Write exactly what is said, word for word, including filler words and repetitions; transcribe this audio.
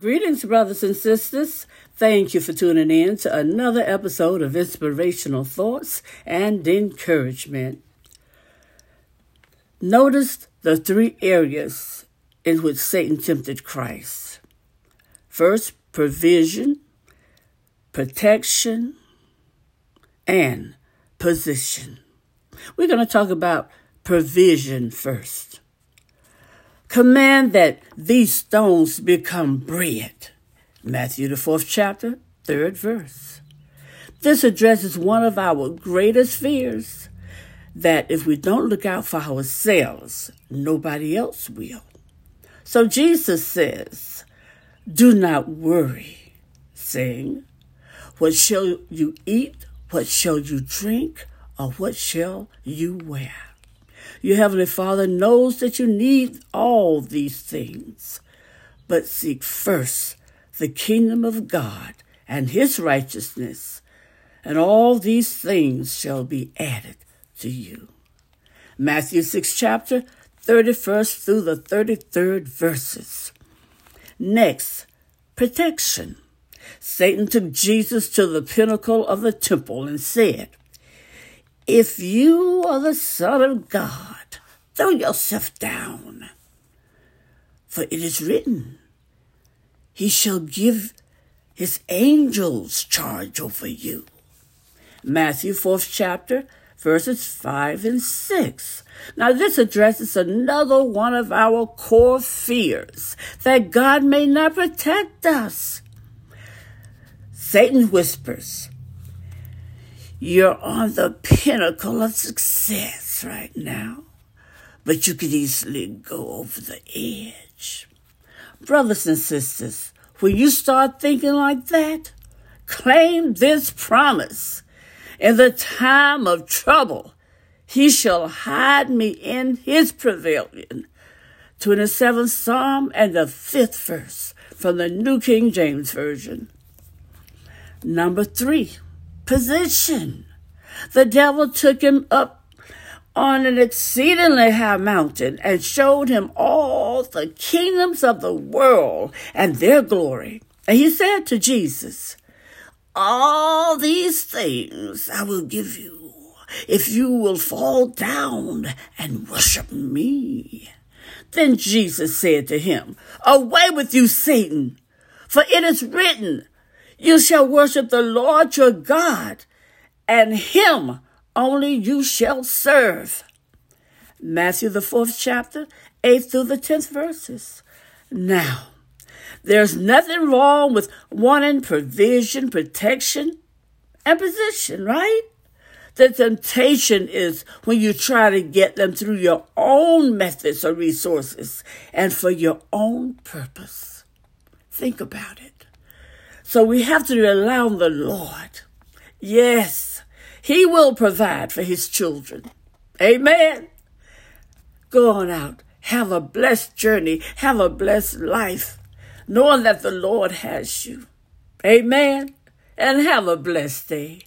Greetings, brothers and sisters. Thank you for tuning in to another episode of Inspirational Thoughts and Encouragement. Notice the three areas in which Satan tempted Christ. First, provision, protection, and position. We're going to talk about provision first. Command that these stones become bread. Matthew, the fourth chapter, third verse. This addresses one of our greatest fears, that if we don't look out for ourselves, nobody else will. So Jesus says, do not worry, saying, what shall you eat? What shall you drink? Or what shall you wear? Your Heavenly Father knows that you need all these things, but seek first the kingdom of God and his righteousness, and all these things shall be added to you. Matthew six chapter, thirty-first through the thirty-third verses. Next, protection. Satan took Jesus to the pinnacle of the temple and said, if you are the Son of God, throw yourself down. For it is written, he shall give his angels charge over you. Matthew fourth chapter, verses five and six. Now this addresses another one of our core fears, that God may not protect us. Satan whispers, you're on the pinnacle of success right now, but you could easily go over the edge. Brothers and sisters, when you start thinking like that, claim this promise. In the time of trouble, he shall hide me in his pavilion. twenty-seventh Psalm and the fifth verse from the New King James Version. Number three. Position. The devil took him up on an exceedingly high mountain and showed him all the kingdoms of the world and their glory. And he said to Jesus, all these things I will give you if you will fall down and worship me. Then Jesus said to him, away with you, Satan, for it is written, you shall worship the Lord your God, and him only you shall serve. Matthew, the fourth chapter, eighth through the tenth verses. Now, there's nothing wrong with wanting provision, protection, and position, right? The temptation is when you try to get them through your own methods or resources and for your own purpose. Think about it. So we have to rely on the Lord. Yes, he will provide for his children. Amen. Go on out. Have a blessed journey. Have a blessed life, knowing that the Lord has you. Amen. And have a blessed day.